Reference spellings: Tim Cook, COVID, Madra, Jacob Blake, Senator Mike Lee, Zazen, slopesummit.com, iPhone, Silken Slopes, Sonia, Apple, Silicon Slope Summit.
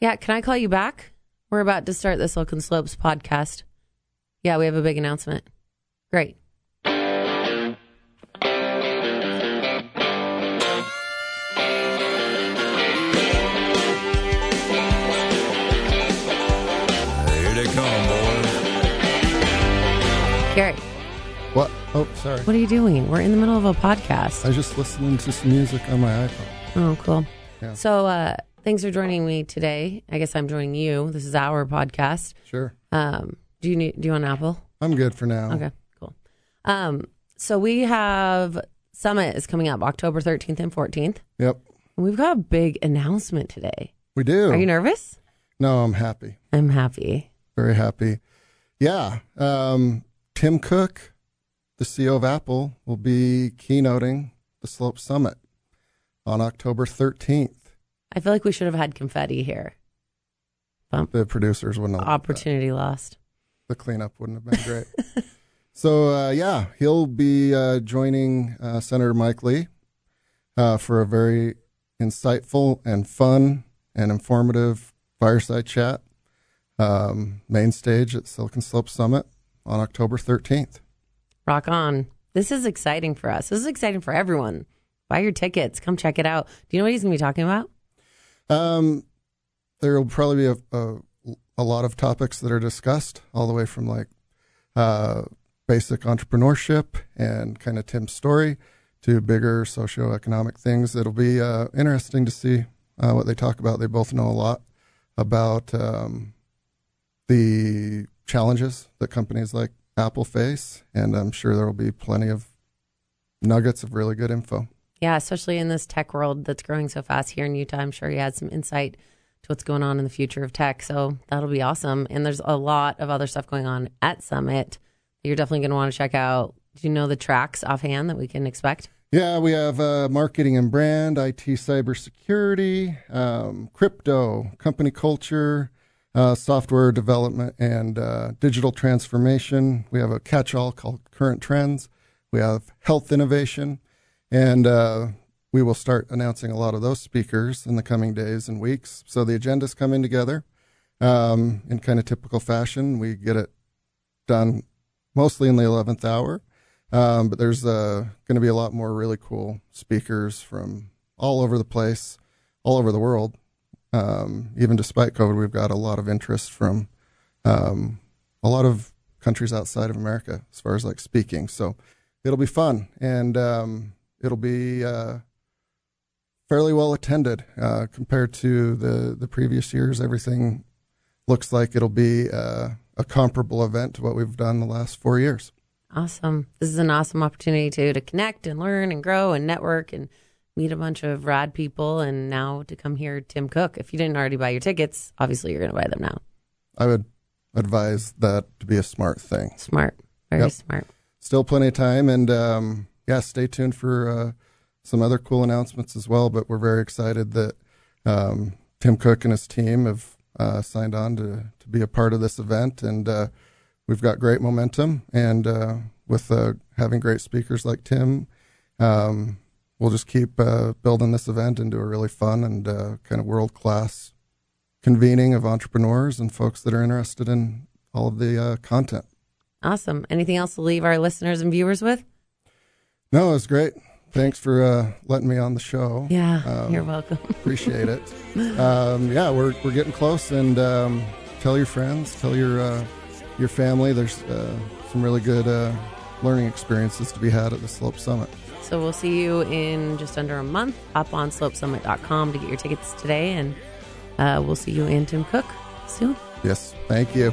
Yeah, can I call you back? We're about to start the Silken Slopes podcast. Yeah, we have a big announcement. Great. Gary. What? Oh, sorry. What are you doing? We're in the middle of a podcast. I was just listening to some music on my iPhone. Oh, cool. Yeah. So thanks for joining me today. I guess I'm joining you. This is our podcast. Sure. Do you want Apple? I'm good for now. Okay, cool. So we have Summit is coming up October 13th and 14th. Yep. And we've got a big announcement today. We do. Are you nervous? No, I'm happy. I'm happy. Very happy. Yeah. Tim Cook, the CEO of Apple, will be keynoting the Slope Summit on October 13th. I feel like we should have had confetti here. Bump. The producers wouldn't have. Opportunity lost. The cleanup wouldn't have been great. So, yeah, he'll be joining Senator Mike Lee for a very insightful and fun and informative fireside chat, main stage at Silicon Slope Summit on October 13th. Rock on. This is exciting for us. This is exciting for everyone. Buy your tickets. Come check it out. Do you know what he's going to be talking about? There will probably be a lot of topics that are discussed, all the way from like basic entrepreneurship and kind of Tim's story to bigger socioeconomic things. It'll be interesting to see what they talk about. They both know a lot about the challenges that companies like Apple face, and I'm sure there will be plenty of nuggets of really good info. Yeah, especially in this tech world that's growing so fast here in Utah. I'm sure he had some insight to what's going on in the future of tech, so that'll be awesome. And there's a lot of other stuff going on at Summit that you're definitely going to want to check out. Do you know the tracks offhand that we can expect? Yeah, we have marketing and brand, IT, cybersecurity, crypto, company culture, software development, and digital transformation. We have a catch-all called Current Trends. We have health innovation, and we will start announcing a lot of those speakers in the coming days and weeks. So the agenda's coming together in kind of typical fashion. We get it done mostly in the 11th hour, but there's going to be a lot more really cool speakers from all over the place, all over the world. Even despite COVID, we've got a lot of interest from a lot of countries outside of America as far as like speaking. So it'll be fun, and it'll be fairly well attended compared to the previous years. Everything looks like it'll be a comparable event to what we've done the last 4 years. Awesome. This is an awesome opportunity to connect and learn and grow and network and meet a bunch of rad people, and now to come hear Tim Cook. If you didn't already buy your tickets, obviously you're going to buy them now. I would advise that to be a smart thing. Smart. Very smart. Still plenty of time, and yeah, stay tuned for some other cool announcements as well, but we're very excited that Tim Cook and his team have signed on to be a part of this event, and we've got great momentum, and with having great speakers like Tim, we'll just keep building this event into a really fun and kind of world-class convening of entrepreneurs and folks that are interested in all of the content. Awesome. Anything else to leave our listeners and viewers with? No, it was great. Thanks for letting me on the show. Yeah, you're welcome. Appreciate it. Yeah, we're getting close, and tell your friends, tell your family. There's some really good learning experiences to be had at the Slope Summit. So we'll see you in just under a month. Hop on slopesummit.com to get your tickets today, and we'll see you and Tim Cook soon. Yes, thank you.